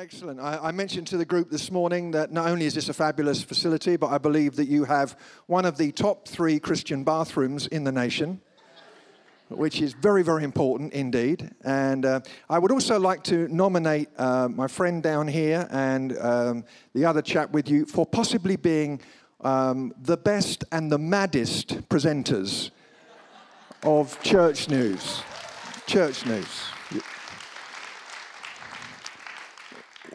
Excellent. I mentioned to the group this morning that not only is this a fabulous facility, but I believe that you have one of the top 3 Christian bathrooms in the nation, which is very, very important indeed. And I would also like to nominate my friend down here and the other chap with you for possibly being the best and the maddest presenters of Church News. Church News.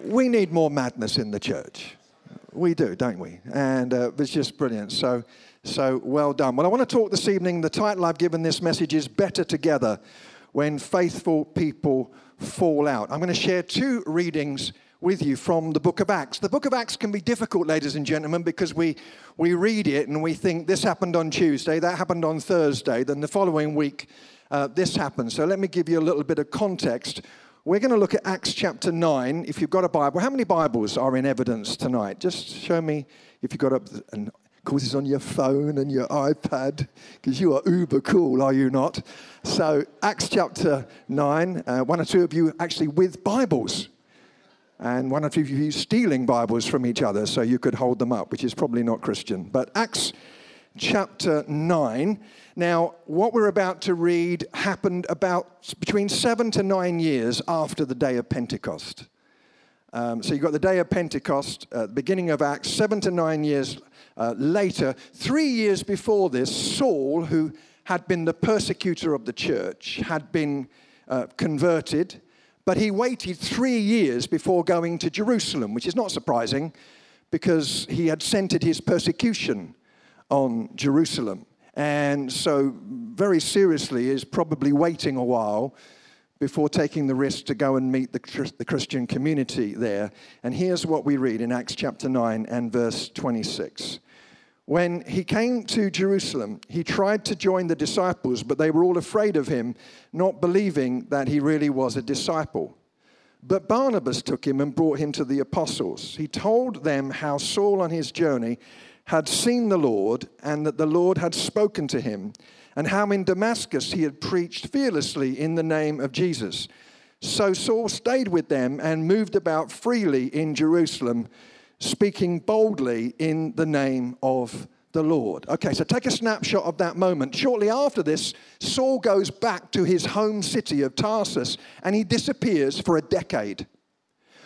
We need more madness in the church. We do, don't we? And it's just brilliant. So well done. Well, I want to talk this evening. The title I've given this message is Better Together, When Faithful People Fall Out. I'm going to share 2 readings with you from the book of Acts. The book of Acts can be difficult, ladies and gentlemen, because we read it and we think this happened on Tuesday, that happened on Thursday, then the following week this happened. So let me give you a little bit of context. We're going to look at Acts chapter 9. If you've got a Bible, how many Bibles are in evidence tonight? Just show me if you've got up, and of course it's on your phone and your iPad, because you are uber cool, are you not? So Acts chapter 9, 1 or 2 of you actually with Bibles, and 1 or 2 of you stealing Bibles from each other so you could hold them up, which is probably not Christian. But Acts chapter 9. Now, what we're about to read happened about between 7 to 9 years after the day of Pentecost. So you've got the day of Pentecost, the beginning of Acts, 7 to 9 years later. 3 years before this, Saul, who had been the persecutor of the church, had been converted, but he waited 3 years before going to Jerusalem, which is not surprising because he had centered his persecution on Jerusalem, and so very seriously is probably waiting a while before taking the risk to go and meet the Christian community there. And here's what we read in Acts chapter 9 and verse 26. When he came to Jerusalem, he tried to join the disciples, but they were all afraid of him, not believing that he really was a disciple. But Barnabas took him and brought him to the apostles. He told them how Saul on his journey had seen the Lord, and that the Lord had spoken to him, and how in Damascus he had preached fearlessly in the name of Jesus. So Saul stayed with them and moved about freely in Jerusalem, speaking boldly in the name of the Lord. Okay, so take a snapshot of that moment. Shortly after this, Saul goes back to his home city of Tarsus, and he disappears for a decade.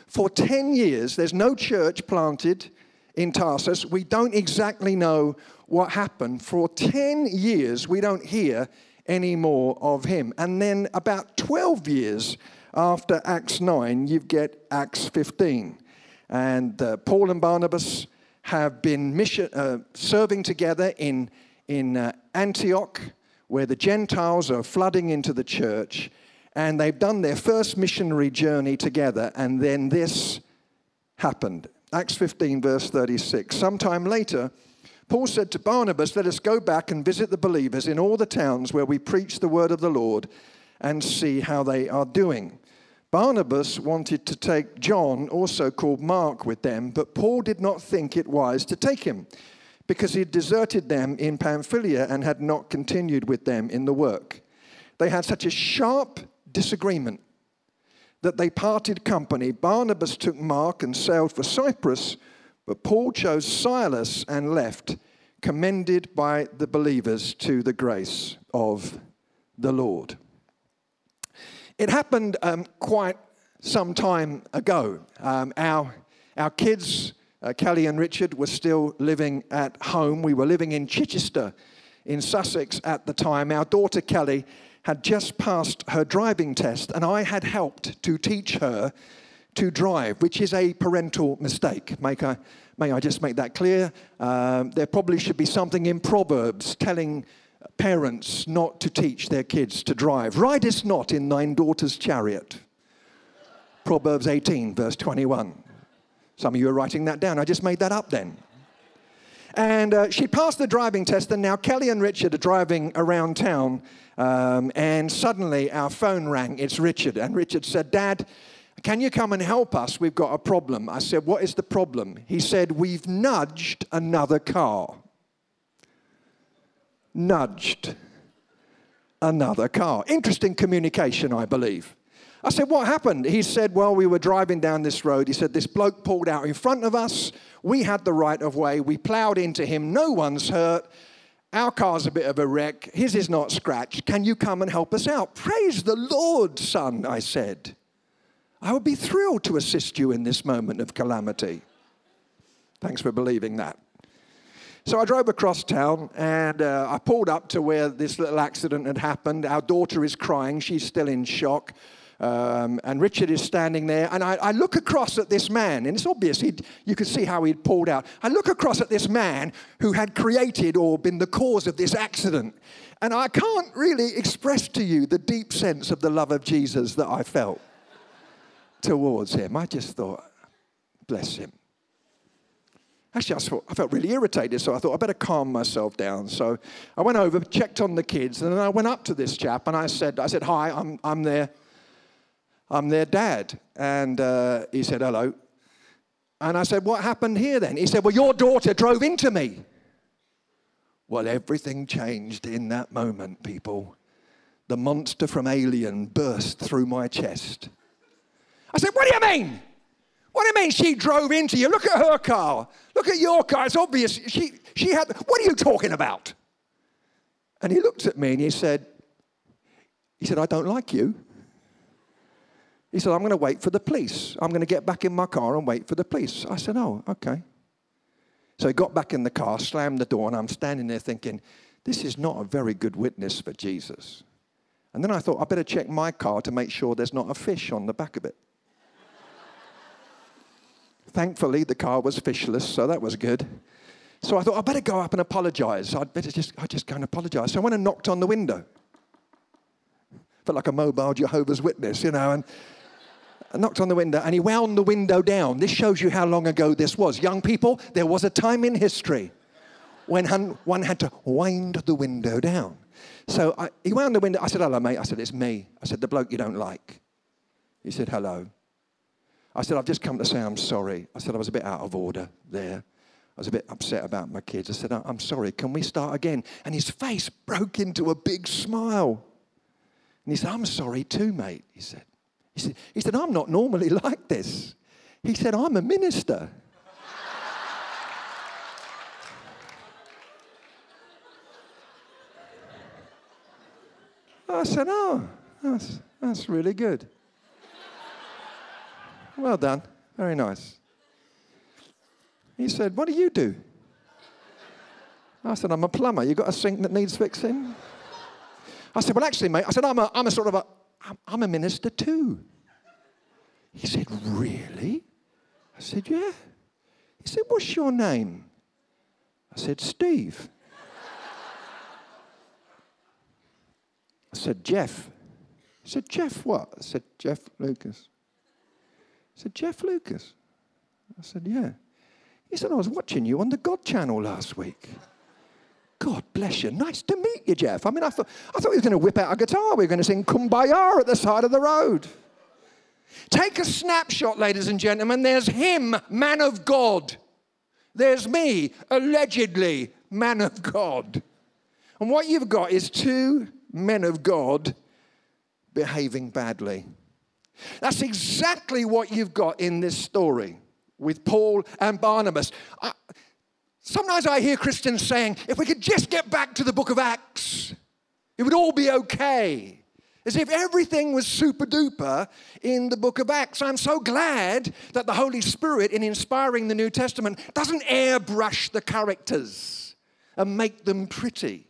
For 10 years, there's no church planted in Tarsus. We don't exactly know what happened. For 10 years, we don't hear any more of him. And then about 12 years after Acts 9, you get Acts 15. And Paul and Barnabas have been serving together in Antioch, where the Gentiles are flooding into the church. And they've done their first missionary journey together. And then this happened. Acts 15, verse 36. Sometime later, Paul said to Barnabas, "Let us go back and visit the believers in all the towns where we preach the word of the Lord and see how they are doing." Barnabas wanted to take John, also called Mark, with them, but Paul did not think it wise to take him because he had deserted them in Pamphylia and had not continued with them in the work. They had such a sharp disagreement that they parted company. Barnabas took Mark and sailed for Cyprus, but Paul chose Silas and left, commended by the believers to the grace of the Lord. It happened quite some time ago. Our kids, Kelly and Richard, were still living at home. We were living in Chichester in Sussex at the time. Our daughter Kelly had just passed her driving test, and I had helped to teach her to drive, which is a parental mistake. May I just make that clear? There probably should be something in Proverbs telling parents not to teach their kids to drive. "Ridest not in thine daughter's chariot." Proverbs 18, verse 21. Some of you are writing that down. I just made that up then. And she passed the driving test, and now Kelly and Richard are driving around town, and suddenly our phone rang. It's Richard, and Richard said, "Dad, can you come and help us? We've got a problem." I said, "What is the problem?" He said, "We've nudged another car." Nudged another car. Interesting communication, I believe. I said, what happened? He said, well, we were driving down this road. He said, this bloke pulled out in front of us. We had the right of way. We plowed into him. No one's hurt. Our car's a bit of a wreck. His is not scratched. Can you come and help us out? Praise the Lord, son, I said. I would be thrilled to assist you in this moment of calamity. Thanks for believing that. So I drove across town and I pulled up to where this little accident had happened. Our daughter is crying. She's still in shock. And Richard is standing there. And I look across at this man. And it's obvious. You could see how he'd pulled out. I look across at this man who had created or been the cause of this accident. And I can't really express to you the deep sense of the love of Jesus that I felt towards him. I just thought, bless him. Actually, I felt really irritated, so I thought I better calm myself down. So I went over, checked on the kids, and then I went up to this chap and I said, hi, I'm their dad. And he said, hello. And I said, what happened here then? He said, well, your daughter drove into me. Well, everything changed in that moment, people. The monster from Alien burst through my chest. I said, what do you mean? What do you mean she drove into you? Look at her car. Look at your car. It's obvious. She had... What are you talking about? And he looked at me and he said, I don't like you. He said, I'm going to wait for the police. I'm going to get back in my car and wait for the police. I said, oh, okay. So he got back in the car, slammed the door, and I'm standing there thinking, this is not a very good witness for Jesus. And then I thought, I better check my car to make sure there's not a fish on the back of it. Thankfully, the car was fishless, so that was good. So I thought, I better go up and apologize. I'd just go and apologize. So I went and knocked on the window. Felt like a mobile Jehovah's Witness, you know. And I knocked on the window, and he wound the window down. This shows you how long ago this was. Young people, there was a time in history when one had to wind the window down. So he wound the window. I said, hello, mate. I said, it's me. I said, the bloke you don't like. He said, hello. I said, I've just come to say I'm sorry. I said, I was a bit out of order there. I was a bit upset about my kids. I said, I'm sorry. Can we start again? And his face broke into a big smile. And he said, I'm sorry too, mate, he said. He said, I'm not normally like this. He said, I'm a minister. I said, oh, that's really good. Well done. Very nice. He said, what do you do? I said, I'm a plumber. You got a sink that needs fixing? I said, well, actually, mate, I said, I'm a minister too. He said, really? I said, yeah. He said, what's your name? I said, Steve. I said, Jeff. He said, Jeff what? I said, Jeff Lucas. He said, Jeff Lucas? I said, yeah. He said, I was watching you on the God Channel last week. God bless you. Nice to meet you, Jeff. I mean, I thought he was going to whip out a guitar. We were going to sing Kumbaya at the side of the road. Take a snapshot, ladies and gentlemen. There's him, man of God. There's me, allegedly man of God. And what you've got is two men of God behaving badly. That's exactly what you've got in this story with Paul and Barnabas. Sometimes I hear Christians saying, if we could just get back to the book of Acts, it would all be okay. As if everything was super duper in the book of Acts. I'm so glad that the Holy Spirit, in inspiring the New Testament, doesn't airbrush the characters and make them pretty,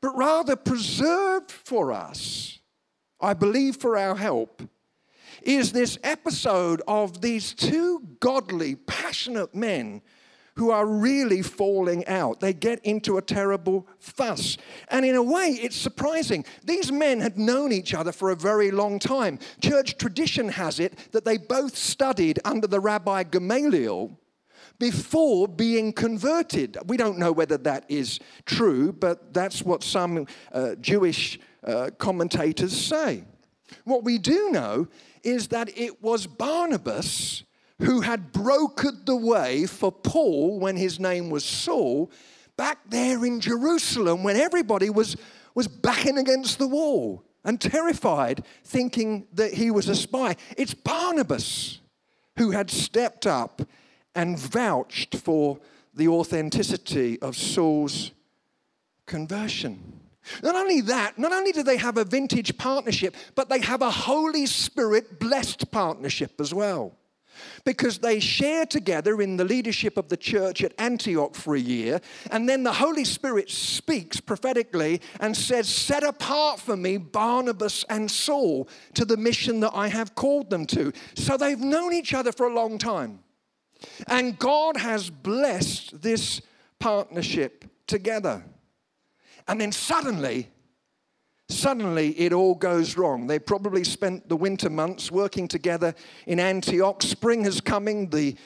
but rather preserved for us, I believe for our help, is this episode of these two godly, passionate men who are really falling out. They get into a terrible fuss. And in a way, it's surprising. These men had known each other for a very long time. Church tradition has it that they both studied under the Rabbi Gamaliel before being converted. We don't know whether that is true, but that's what some Jewish commentators say. What we do know is that it was Barnabas who had brokered the way for Paul, when his name was Saul, back there in Jerusalem when everybody was backing against the wall. and terrified, thinking that he was a spy. It's Barnabas who had stepped up and vouched for the authenticity of Saul's conversion. Not only do they have a vintage partnership, but they have a Holy Spirit-blessed partnership as well. Because they share together in the leadership of the church at Antioch for a year, and then the Holy Spirit speaks prophetically and says, set apart for me Barnabas and Saul to the mission that I have called them to. So they've known each other for a long time, and God has blessed this partnership together. And then suddenly it all goes wrong. They probably spent the winter months working together in Antioch. Spring is coming. The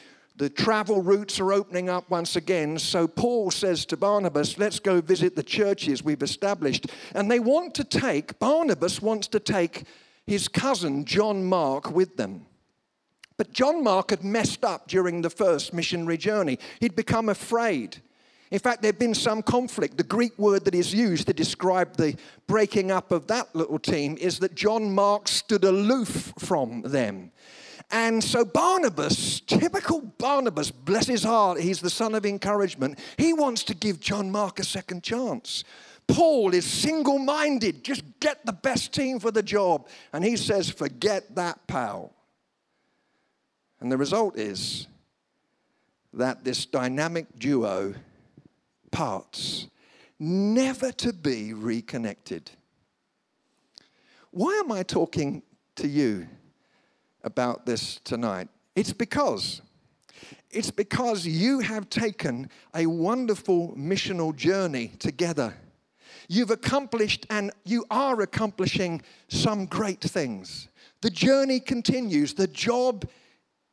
travel routes are opening up once again. So Paul says to Barnabas, let's go visit the churches we've established. And they want to take, Barnabas wants to take his cousin John Mark with them. But John Mark had messed up during the first missionary journey. He'd become afraid. In fact, there'd been some conflict. The Greek word that is used to describe the breaking up of that little team is that John Mark stood aloof from them. And so Barnabas, typical Barnabas, bless his heart, he's the son of encouragement. He wants to give John Mark a second chance. Paul is single-minded. Just get the best team for the job. And he says, forget that, pal. And the result is that this dynamic duo parts, never to be reconnected. Why am I talking to you about this tonight? It's because you have taken a wonderful missional journey together. You've accomplished and you are accomplishing some great things. The journey continues. The job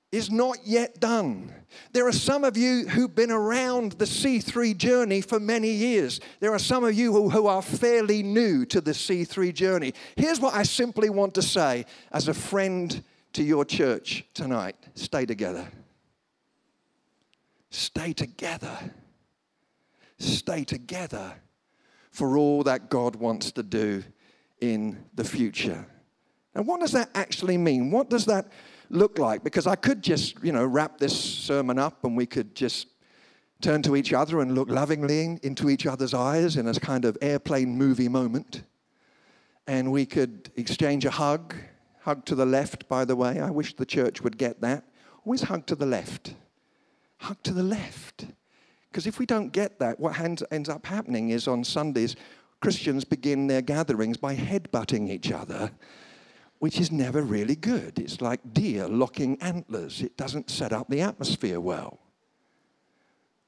is not yet done. There are some of you who've been around the C3 journey for many years. There are some of you who are fairly new to the C3 journey. Here's what I simply want to say as a friend to your church tonight. Stay together. Stay together. Stay together for all that God wants to do in the future. And what does that actually mean? What does that look like? Because I could just, wrap this sermon up and we could just turn to each other and look lovingly into each other's eyes in a kind of airplane movie moment. And we could exchange a hug to the left, by the way. I wish the church would get that. Always hug to the left. Hug to the left. Because if we don't get that, what ends up happening is on Sundays, Christians begin their gatherings by headbutting each other, which is never really good. It's like deer locking antlers. It doesn't set up the atmosphere well.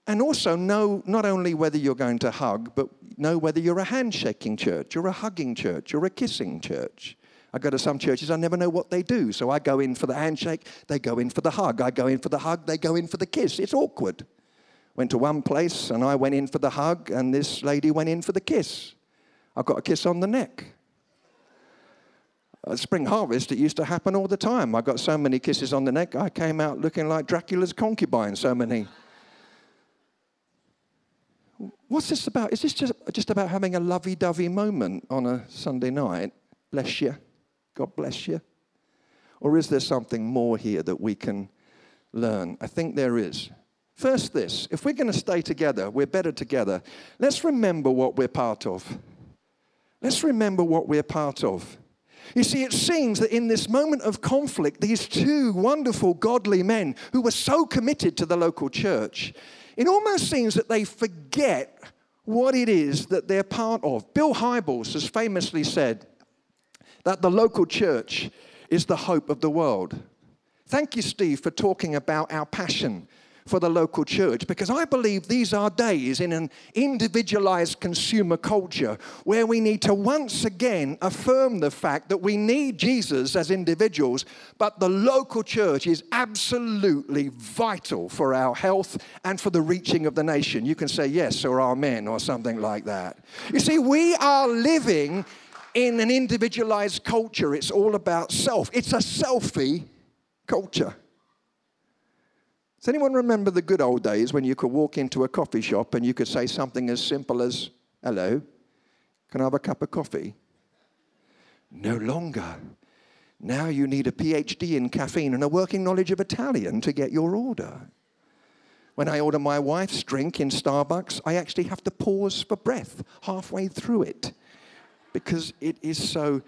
And also know not only whether you're going to hug, but know whether you're a handshaking church, or a hugging church, or a kissing church. I go to some churches, I never know what they do. So I go in for the handshake, they go in for the hug. I go in for the hug, they go in for the kiss. It's awkward. Went to one place and I went in for the hug and this lady went in for the kiss. I got a kiss on the neck. At Spring Harvest, it used to happen all the time. I got so many kisses on the neck, I came out looking like Dracula's concubine, so many. What's this about? Is this just about having a lovey-dovey moment on a Sunday night? Bless you. God bless you. Or is there something more here that we can learn? I think there is. First this, if we're going to stay together, we're better together. Let's remember what we're part of. Let's remember what we're part of. You see, it seems that in this moment of conflict, these two wonderful godly men who were so committed to the local church, it almost seems that they forget what it is that they're part of. Bill Hybels has famously said that the local church is the hope of the world. Thank you, Steve, for talking about our passion for the local church, because I believe these are days in an individualized consumer culture where we need to once again affirm the fact that we need Jesus as individuals, but the local church is absolutely vital for our health and for the reaching of the nation. You can say yes or amen or something like that. You see, we are living in an individualized culture. It's all about self. It's a selfie culture. Does anyone remember the good old days when you could walk into a coffee shop and you could say something as simple as, hello, can I have a cup of coffee? No longer. Now you need a PhD in caffeine and a working knowledge of Italian to get your order. When I order my wife's drink in Starbucks, I actually have to pause for breath halfway through it because it is so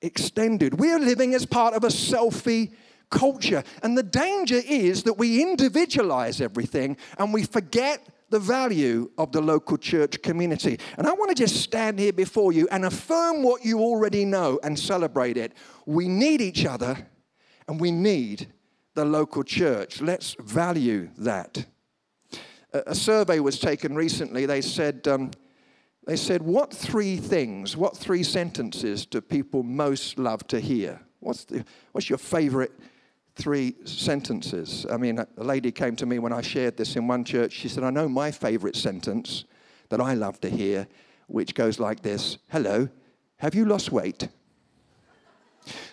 extended. We're living as part of a selfie culture. And the danger is that we individualize everything and we forget the value of the local church community. And I want to just stand here before you and affirm what you already know and celebrate it. We need each other and we need the local church. Let's value that. A survey was taken recently. They said, what three sentences do people most love to hear? What's your favorite three sentences? I mean, a lady came to me when I shared this in one church. She said, I know my favorite sentence that I love to hear, which goes like this. Hello, have you lost weight?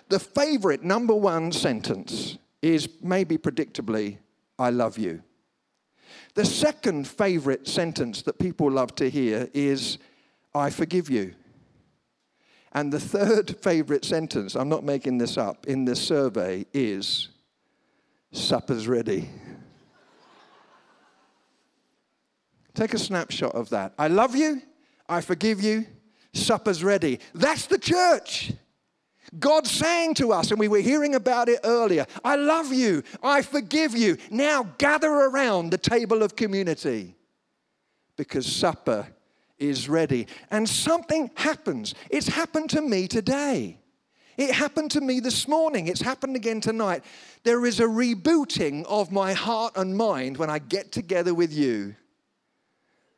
The favorite number one sentence is maybe predictably, I love you. The second favorite sentence that people love to hear is, I forgive you. And the third favorite sentence, I'm not making this up, in this survey is, supper's ready. Take a snapshot of that. I love you, I forgive you, supper's ready. That's the church. God sang to us, and we were hearing about it earlier, I love you, I forgive you. Now gather around the table of community because supper is ready. And something happens. It's happened to me today. It happened to me this morning. It's happened again tonight. There is a rebooting of my heart and mind when I get together with you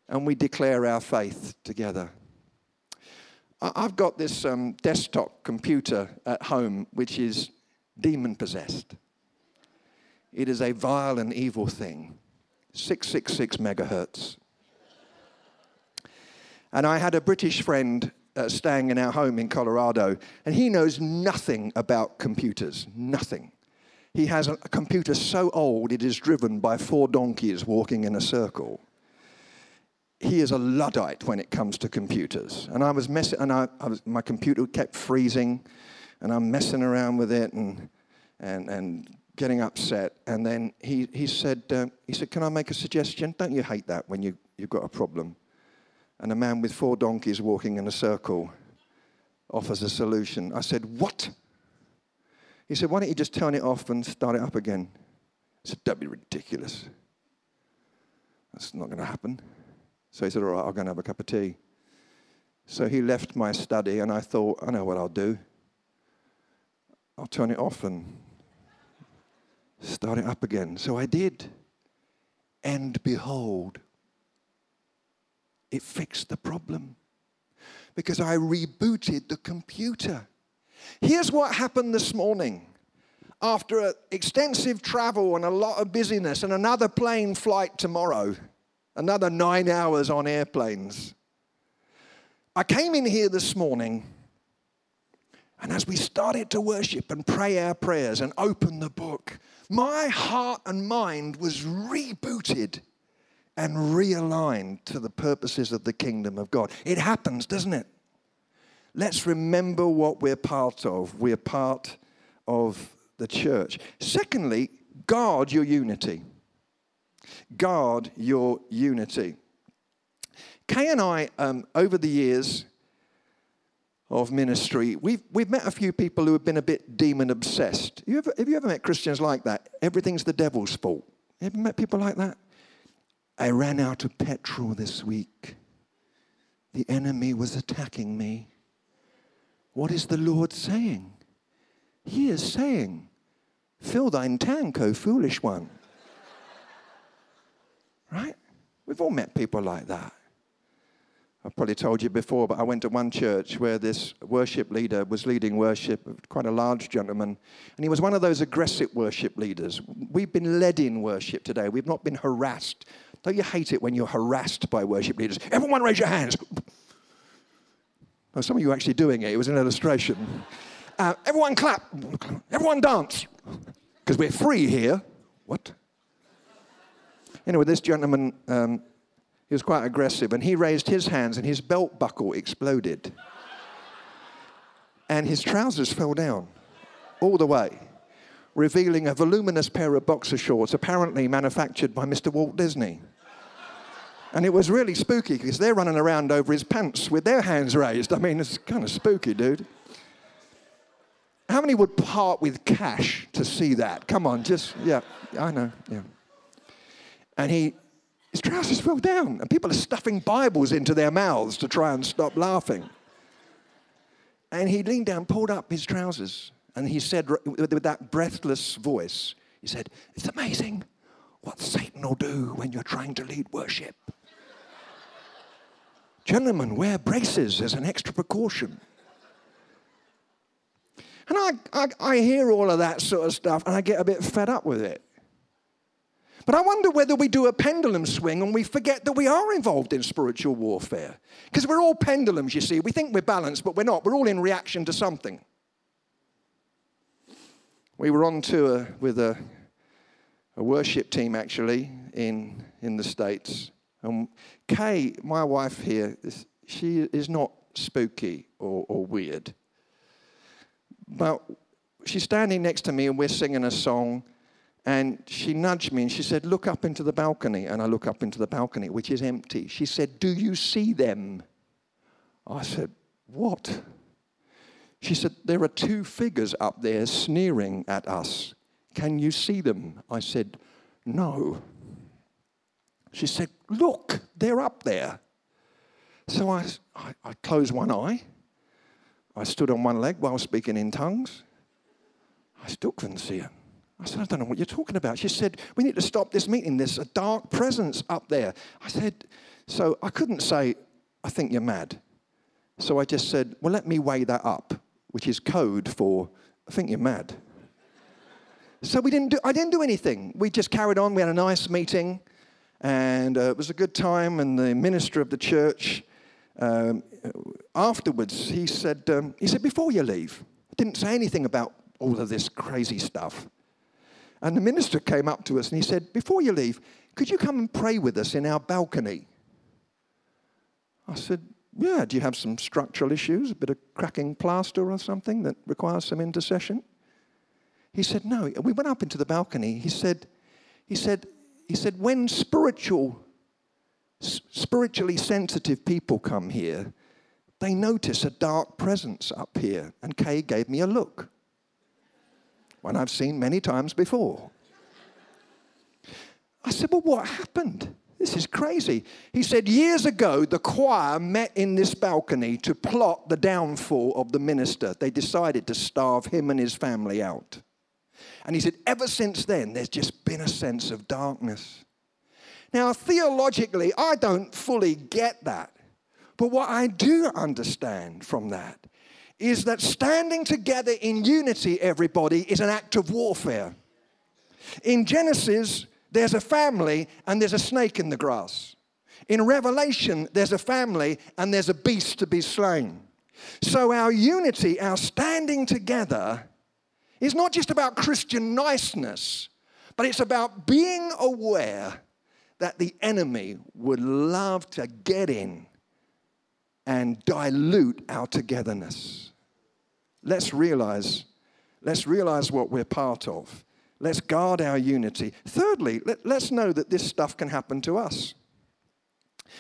and we declare our faith together. I've got this desktop computer at home, which is demon-possessed. It is a vile and evil thing. 666 megahertz. And I had a British friend staying in our home in Colorado, and he knows nothing about computers, nothing. He has a computer so old it is driven by four donkeys walking in a circle. He is a Luddite when it comes to computers. And I was messing, and my computer kept freezing, and I'm messing around with it and getting upset. And then he said, "Can I make a suggestion? Don't you hate that when you've got a problem?" And a man with four donkeys walking in a circle offers a solution. I said, "What?" He said, "Why don't you just turn it off and start it up again?" I said, "That'd be ridiculous. That's not going to happen." So he said, all right, I'll go and have a cup of tea. So he left my study, and I thought, I know what I'll do. I'll turn it off and start it up again. So I did. And behold, it fixed the problem because I rebooted the computer. Here's what happened this morning. After extensive travel and a lot of busyness and another plane flight tomorrow, another 9 hours on airplanes. I came in here this morning, and as we started to worship and pray our prayers and open the book, my heart and mind was rebooted and realigned to the purposes of the kingdom of God. It happens, doesn't it? Let's remember what we're part of. We're part of the church. Secondly, guard your unity. Guard your unity. Kay and I, over the years of ministry, we've met a few people who have been a bit demon-obsessed. Have you ever met Christians like that? Everything's the devil's fault. Have you ever met people like that? I ran out of petrol this week. The enemy was attacking me. What is the Lord saying? He is saying, fill thine tank, O foolish one. Right? We've all met people like that. I've probably told you before, but I went to one church where this worship leader was leading worship, quite a large gentleman, and he was one of those aggressive worship leaders. We've been led in worship today. We've not been harassed. Don't you hate it when you're harassed by worship leaders? Everyone raise your hands. Well, some of you are actually doing it. It was an illustration. Everyone clap. Everyone dance. Because we're free here. What? Anyway, this gentleman, he was quite aggressive, and he raised his hands, and his belt buckle exploded. and his trousers fell down all the way, revealing a voluminous pair of boxer shorts apparently manufactured by Mr. Walt Disney. And it was really spooky because they're running around over his pants with their hands raised. I mean, it's kind of spooky, dude. How many would part with cash to see that? Come on, just, yeah, I know, yeah. And his trousers fell down, and people are stuffing Bibles into their mouths to try and stop laughing. And he leaned down, pulled up his trousers, and he said with that breathless voice, he said, "It's amazing what Satan will do when you're trying to lead worship. Gentlemen, wear braces as an extra precaution." And I hear all of that sort of stuff, and I get a bit fed up with it. But I wonder whether we do a pendulum swing and we forget that we are involved in spiritual warfare. Because we're all pendulums, you see. We think we're balanced, but we're not. We're all in reaction to something. We were on tour with a worship team, actually, in the States. And Kay, my wife here, she is not spooky or weird. But she's standing next to me and we're singing a song, and she nudged me and she said, "Look up into the balcony." And I look up into the balcony, which is empty. She said, "Do you see them?" I said, "What?" She said, "There are two figures up there sneering at us. Can you see them?" I said, "No." She said, "Look, they're up there." So I closed one eye. I stood on one leg while speaking in tongues. I still couldn't see her. I said, "I don't know what you're talking about." She said, "We need to stop this meeting. There's a dark presence up there." I said, so I couldn't say, "I think you're mad." So I just said, "Well, let me weigh that up," which is code for, "I think you're mad." So I didn't do anything. We just carried on. We had a nice meeting, and it was a good time, and the minister of the church, afterwards, he said, "Before you leave," didn't say anything about all of this crazy stuff. And the minister came up to us and he said, "Before you leave, could you come and pray with us in our balcony?" I said, "Yeah, do you have some structural issues, a bit of cracking plaster or something that requires some intercession?" He said, "No." We went up into the balcony. He said, "When spiritually sensitive people come here, they notice a dark presence up here." And Kay gave me a look, one I've seen many times before. I said, "Well, what happened? This is crazy." He said, "Years ago, the choir met in this balcony to plot the downfall of the minister. They decided to starve him and his family out." And he said, "Ever since then, there's just been a sense of darkness." Now, theologically, I don't fully get that. But what I do understand from that is that standing together in unity, everybody, is an act of warfare. In Genesis, there's a family and there's a snake in the grass. In Revelation, there's a family and there's a beast to be slain. So our unity, our standing together, is not just about Christian niceness, but it's about being aware that the enemy would love to get in and dilute our togetherness. Let's realize what we're part of. Let's guard our unity. Thirdly, let's know that this stuff can happen to us.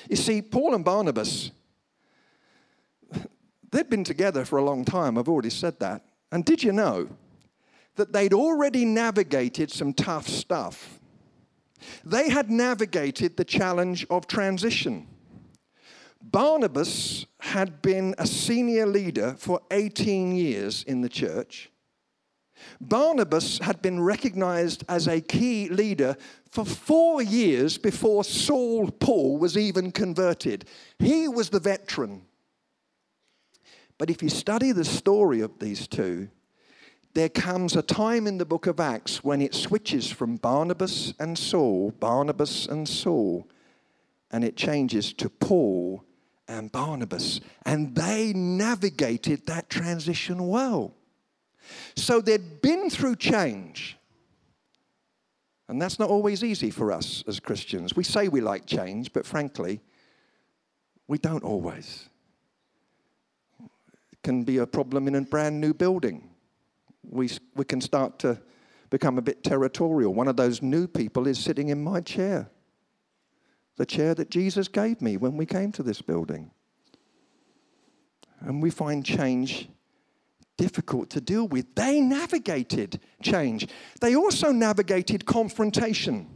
You see, Paul and Barnabas, they'd been together for a long time. I've already said that. And did you know that they'd already navigated some tough stuff? They had navigated the challenge of transition. Barnabas had been a senior leader for 18 years in the church. Barnabas had been recognized as a key leader for 4 years before Paul was even converted. He was the veteran. But if you study the story of these two, there comes a time in the book of Acts when it switches from Barnabas and Saul, and it changes to Paul and Barnabas. And they navigated that transition well. So they'd been through change. And that's not always easy for us as Christians. We say we like change, but frankly, we don't always. can be a problem in a brand new building. We can start to become a bit territorial. One of those new people is sitting in my chair, the chair that Jesus gave me when we came to this building. And we find change difficult to deal with. They navigated change. They also navigated confrontation.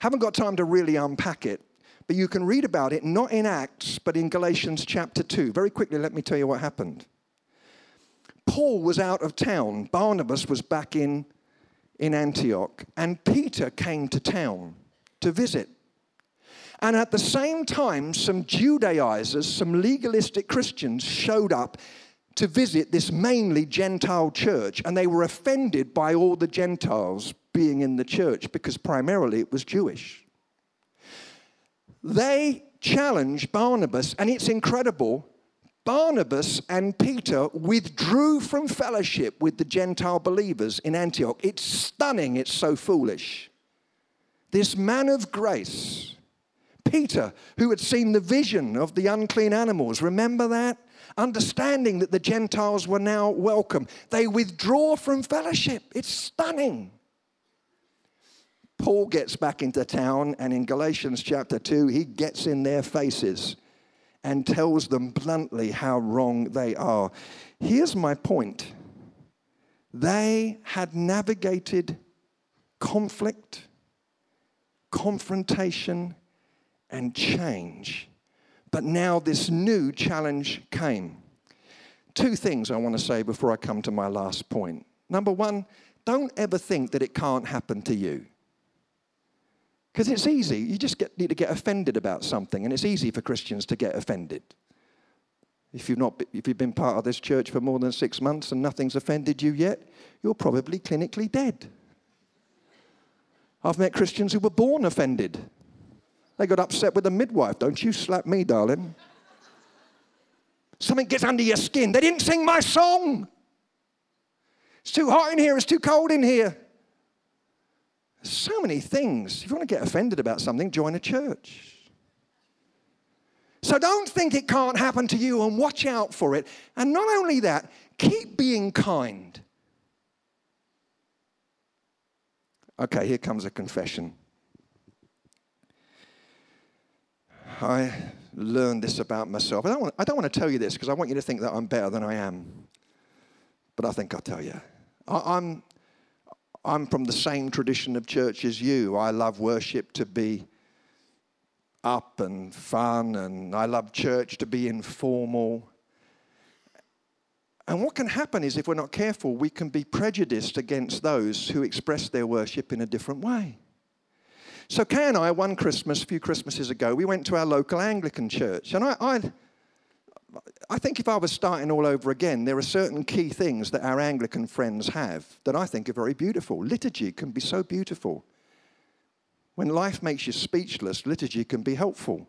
Haven't got time to really unpack it, but you can read about it, not in Acts, but in Galatians chapter 2. Very quickly, let me tell you what happened. Paul was out of town. Barnabas was back in Antioch, and Peter came to town to visit. And at the same time, some Judaizers, some legalistic Christians showed up to visit this mainly Gentile church, and they were offended by all the Gentiles being in the church because primarily it was Jewish. They challenged Barnabas, and it's incredible. Barnabas and Peter withdrew from fellowship with the Gentile believers in Antioch. It's stunning, it's so foolish. This man of grace, Peter, who had seen the vision of the unclean animals, remember that? Understanding that the Gentiles were now welcome, they withdraw from fellowship. It's stunning. Paul gets back into town, and in Galatians chapter 2, he gets in their faces and tells them bluntly how wrong they are. Here's my point. They had navigated conflict, confrontation, and change. But now this new challenge came. Two things I want to say before I come to my last point. Number one, don't ever think that it can't happen to you. Because it's easy. You just need to get offended about something, and it's easy for Christians to get offended. If you've been part of this church for more than 6 months and nothing's offended you yet, you're probably clinically dead. I've met Christians who were born offended. They got upset with the midwife. Don't you slap me, darling. Something gets under your skin. They didn't sing my song. It's too hot in here. It's too cold in here. There's so many things. If you want to get offended about something, join a church. So don't think it can't happen to you, and watch out for it. And not only that, keep being kind. Okay, here comes a confession. I learned this about myself. I don't want to tell you this because I want you to think that I'm better than I am. But I think I'll tell you. I'm from the same tradition of church as you. I love worship to be up and fun, and I love church to be informal. And what can happen is, if we're not careful, we can be prejudiced against those who express their worship in a different way. So Kay and I, one Christmas, a few Christmases ago, we went to our local Anglican church. And I think if I was starting all over again, there are certain key things that our Anglican friends have that I think are very beautiful. Liturgy can be so beautiful. When life makes you speechless, liturgy can be helpful.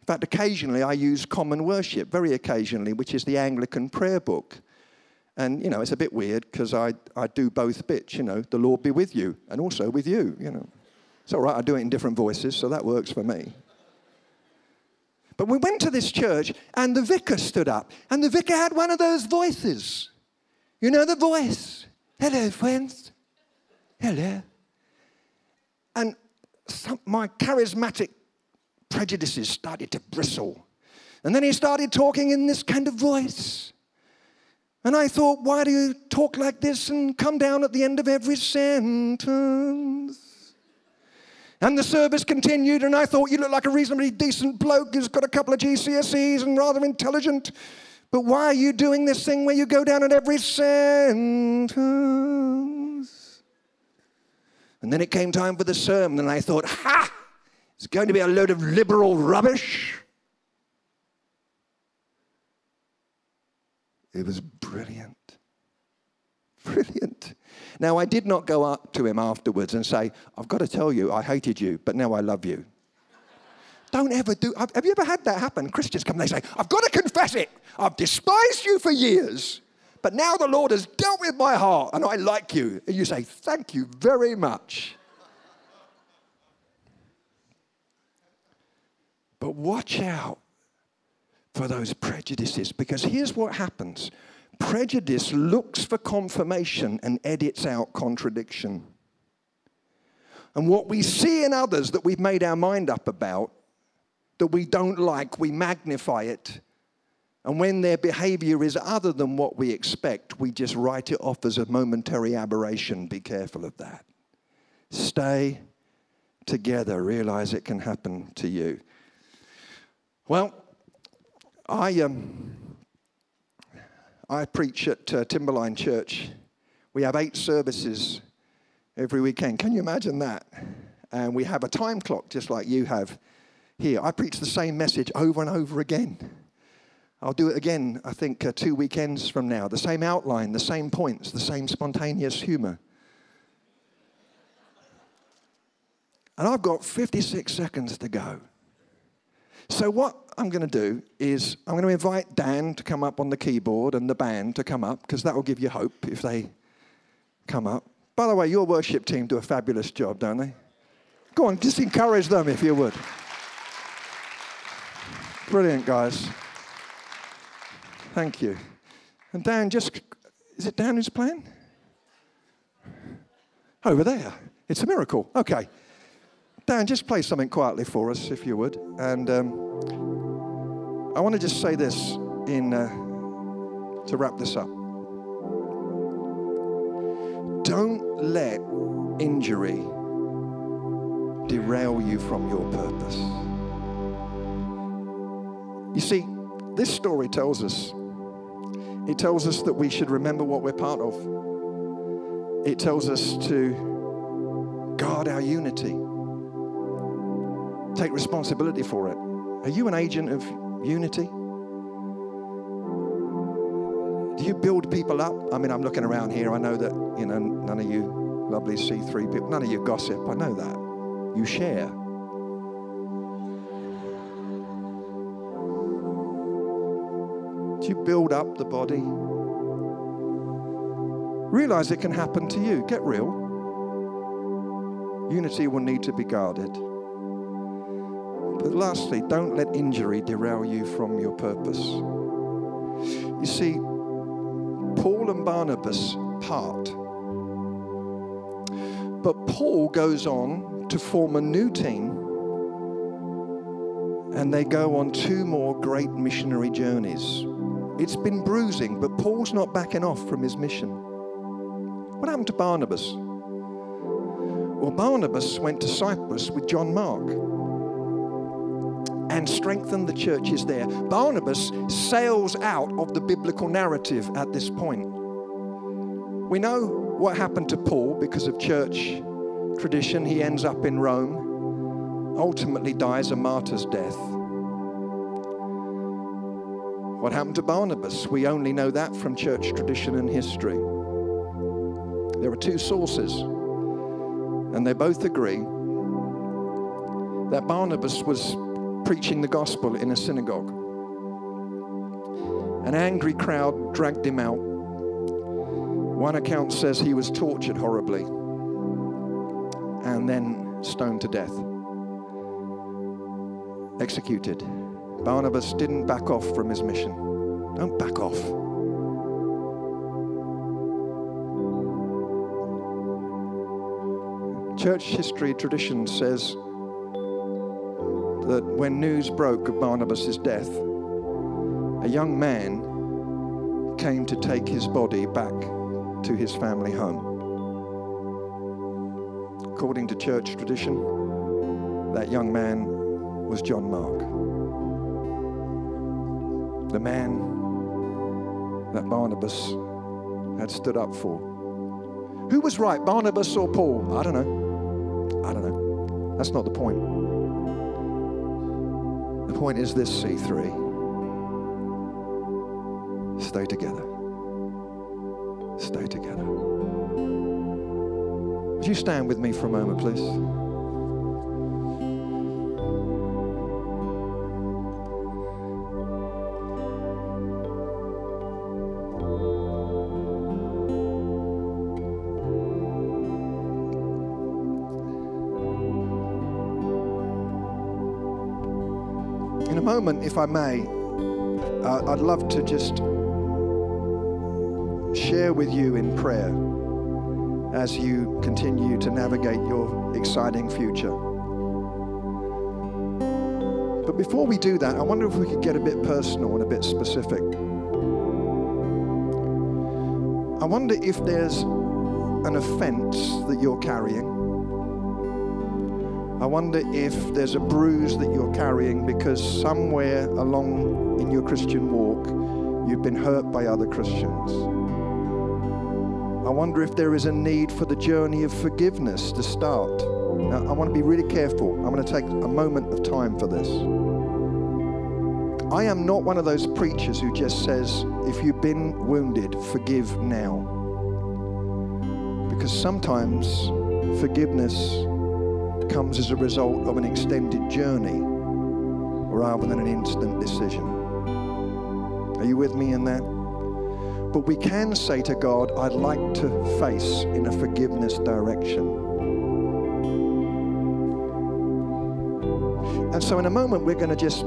In fact, occasionally I use common worship, very occasionally, which is the Anglican prayer book. And, you know, it's a bit weird because I do both bits, you know, the Lord be with you and also with you, you know. It's all right, I do it in different voices, so that works for me. But we went to this church, and the vicar stood up, and the vicar had one of those voices. You know the voice? Hello, friends. Hello. And my charismatic prejudices started to bristle. And then he started talking in this kind of voice. And I thought, why do you talk like this and come down at the end of every sentence? And the service continued, and I thought, you look like a reasonably decent bloke who's got a couple of GCSEs and rather intelligent, but why are you doing this thing where you go down at every sentence? And then it came time for the sermon, and I thought, ha! It's going to be a load of liberal rubbish. It was brilliant. Brilliant. Now, I did not go up to him afterwards and say, I've got to tell you, I hated you, but now I love you. Don't ever do. Have you ever had that happen? Christians come and they say, I've got to confess it. I've despised you for years, but now the Lord has dealt with my heart and I like you. And you say, thank you very much. But watch out for those prejudices. Because here's what happens. Prejudice looks for confirmation and edits out contradiction. And what we see in others that we've made our mind up about, that we don't like, we magnify it. And when their behavior is other than what we expect, we just write it off as a momentary aberration. Be careful of that. Stay together. Realize it can happen to you. Well, I preach at Timberline Church. We have 8 services every weekend. Can you imagine that? And we have a time clock just like you have here. I preach the same message over and over again. I'll do it again, I think, 2 weekends from now. The same outline, the same points, the same spontaneous humor. And I've got 56 seconds to go. So what I'm going to do is I'm going to invite Dan to come up on the keyboard and the band to come up, because that will give you hope if they come up. By the way, your worship team do a fabulous job, don't they? Go on, just encourage them if you would. Brilliant, guys. Thank you. And Dan, is it Dan who's playing? Over there. It's a miracle. Okay. Dan, just play something quietly for us, if you would. And I want to just say this to wrap this up. Don't let injury derail you from your purpose. You see, this story tells us. It tells us that we should remember what we're part of. It tells us to guard our unity. Take responsibility for it. Are you an agent of unity? Do you build people up? I mean, I'm looking around here. I know that, none of you lovely C3 people, none of you gossip. I know that. You share. Do you build up the body? Realize it can happen to you. Get real. Unity will need to be guarded. But lastly, don't let injury derail you from your purpose. You see, Paul and Barnabas part. But Paul goes on to form a new team, and they go on 2 more great missionary journeys. It's been bruising, but Paul's not backing off from his mission. What happened to Barnabas? Well, Barnabas went to Cyprus with John Mark and strengthened the churches there. Barnabas sails out of the biblical narrative at this point. We know what happened to Paul because of church tradition. He ends up in Rome, ultimately dies a martyr's death. What happened to Barnabas? We only know that from church tradition and history. There are 2 sources, and they both agree that Barnabas was preaching the gospel in a synagogue. An angry crowd dragged him out. One account says he was tortured horribly and then stoned to death, executed. Barnabas didn't back off from his mission. Don't back off. Church history tradition says that when news broke of Barnabas' death, a young man came to take his body back to his family home. According to church tradition, that young man was John Mark, the man that Barnabas had stood up for. Who was right, Barnabas or Paul? I don't know. That's not the point. The point is this, C3. Stay together. Stay together. Would you stand with me for a moment, please? If I may, I'd love to just share with you in prayer as you continue to navigate your exciting future. But before we do that, I wonder if we could get a bit personal and a bit specific. I wonder if there's an offense that you're carrying. I wonder if there's a bruise that you're carrying because somewhere along in your Christian walk, you've been hurt by other Christians. I wonder if there is a need for the journey of forgiveness to start. Now, I want to be really careful. I'm going to take a moment of time for this. I am not one of those preachers who just says, if you've been wounded, forgive now. Because sometimes forgiveness comes as a result of an extended journey rather than an instant decision. Are you with me in that? But we can say to God, I'd like to face in a forgiveness direction. And so in a moment, we're going to just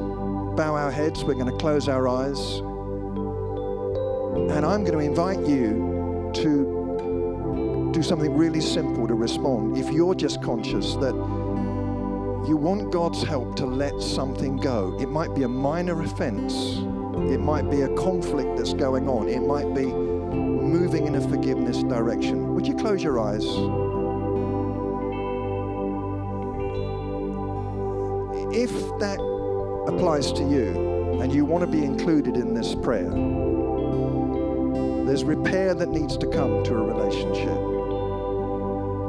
bow our heads, we're going to close our eyes, and I'm going to invite you to do something really simple to respond. If you're just conscious that you want God's help to let something go, it might be a minor offense, it might be a conflict that's going on, it might be moving in a forgiveness direction. Would you close your eyes? If that applies to you and you want to be included in this prayer, there's repair that needs to come to a relationship.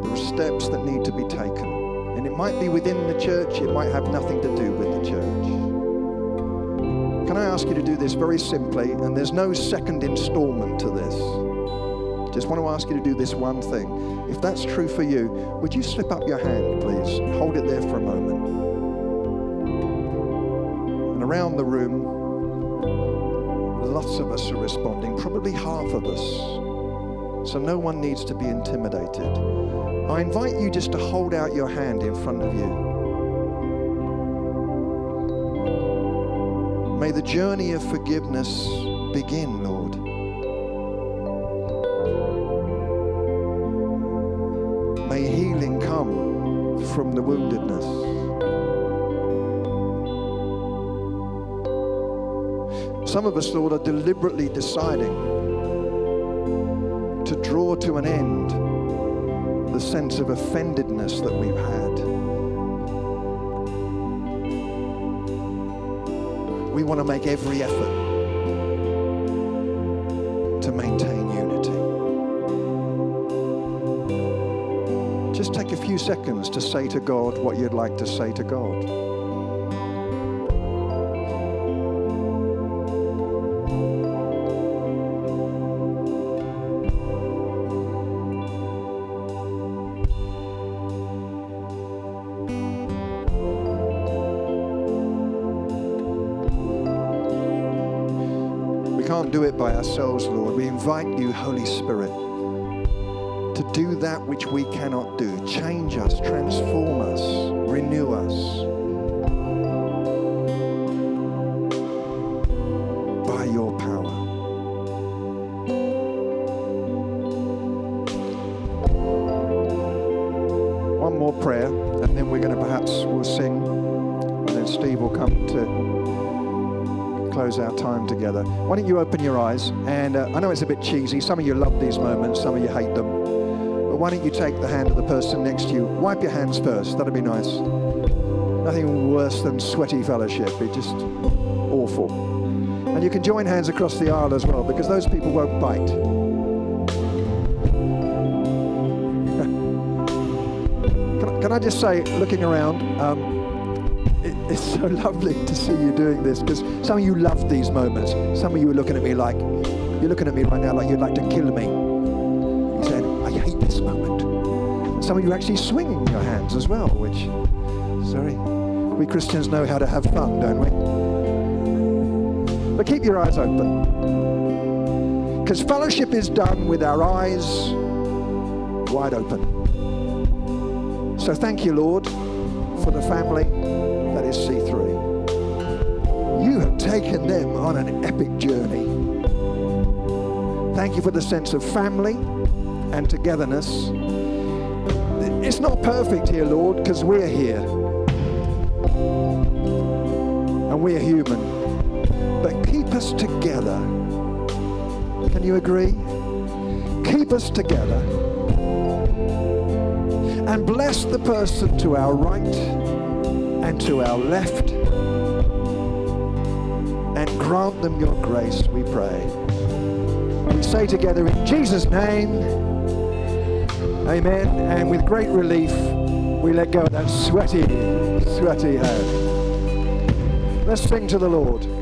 There are steps that need to be taken. And it might be within the church, it might have nothing to do with the church. Can I ask you to do this very simply? And there's no second installment to this. Just want to ask you to do this one thing. If that's true for you, would you slip up your hand, please? Hold it there for a moment. Around the room, lots of us are responding, probably half of us. So no one needs to be intimidated. I invite you just to hold out your hand in front of you. May the journey of forgiveness begin, Lord. May healing come from the woundedness. Some of us, Lord, are deliberately deciding to draw to an end the sense of offendedness that we've had. We want to make every effort to maintain unity. Just take a few seconds to say to God what you'd like to say to God. Do it by ourselves, Lord. We invite you, Holy Spirit, to do that which we cannot do. Change us, transform us, renew us by your power. One more prayer, and then we're going to perhaps we'll sing, and then Steve will come to close our time together. Why don't you open your eyes? And I know it's a bit cheesy. Some of you love these moments, some of you hate them. But why don't you take the hand of the person next to you? Wipe your hands first. That'd be nice. Nothing worse than sweaty fellowship. It's just awful. And you can join hands across the aisle as well, because those people won't bite. Can I just say, looking around, it's so lovely to see you doing this, because some of you love these moments. Some of you are looking at me like, you're looking at me right now like you'd like to kill me. You said, I hate this moment. Some of you are actually swinging your hands as well, which, sorry, we Christians know how to have fun, don't we? But keep your eyes open, because fellowship is done with our eyes wide open. So thank you, Lord, for the family that is C3. You have taken them on an epic journey. Thank you for the sense of family and togetherness. It's not perfect here, Lord, because we're here. And we're human. But keep us together. Can you agree? Keep us together. And bless the person to our right and to our left. And grant them your grace, we pray. We say together in Jesus' name. Amen. And with great relief, we let go of that sweaty hand. Let's sing to the Lord.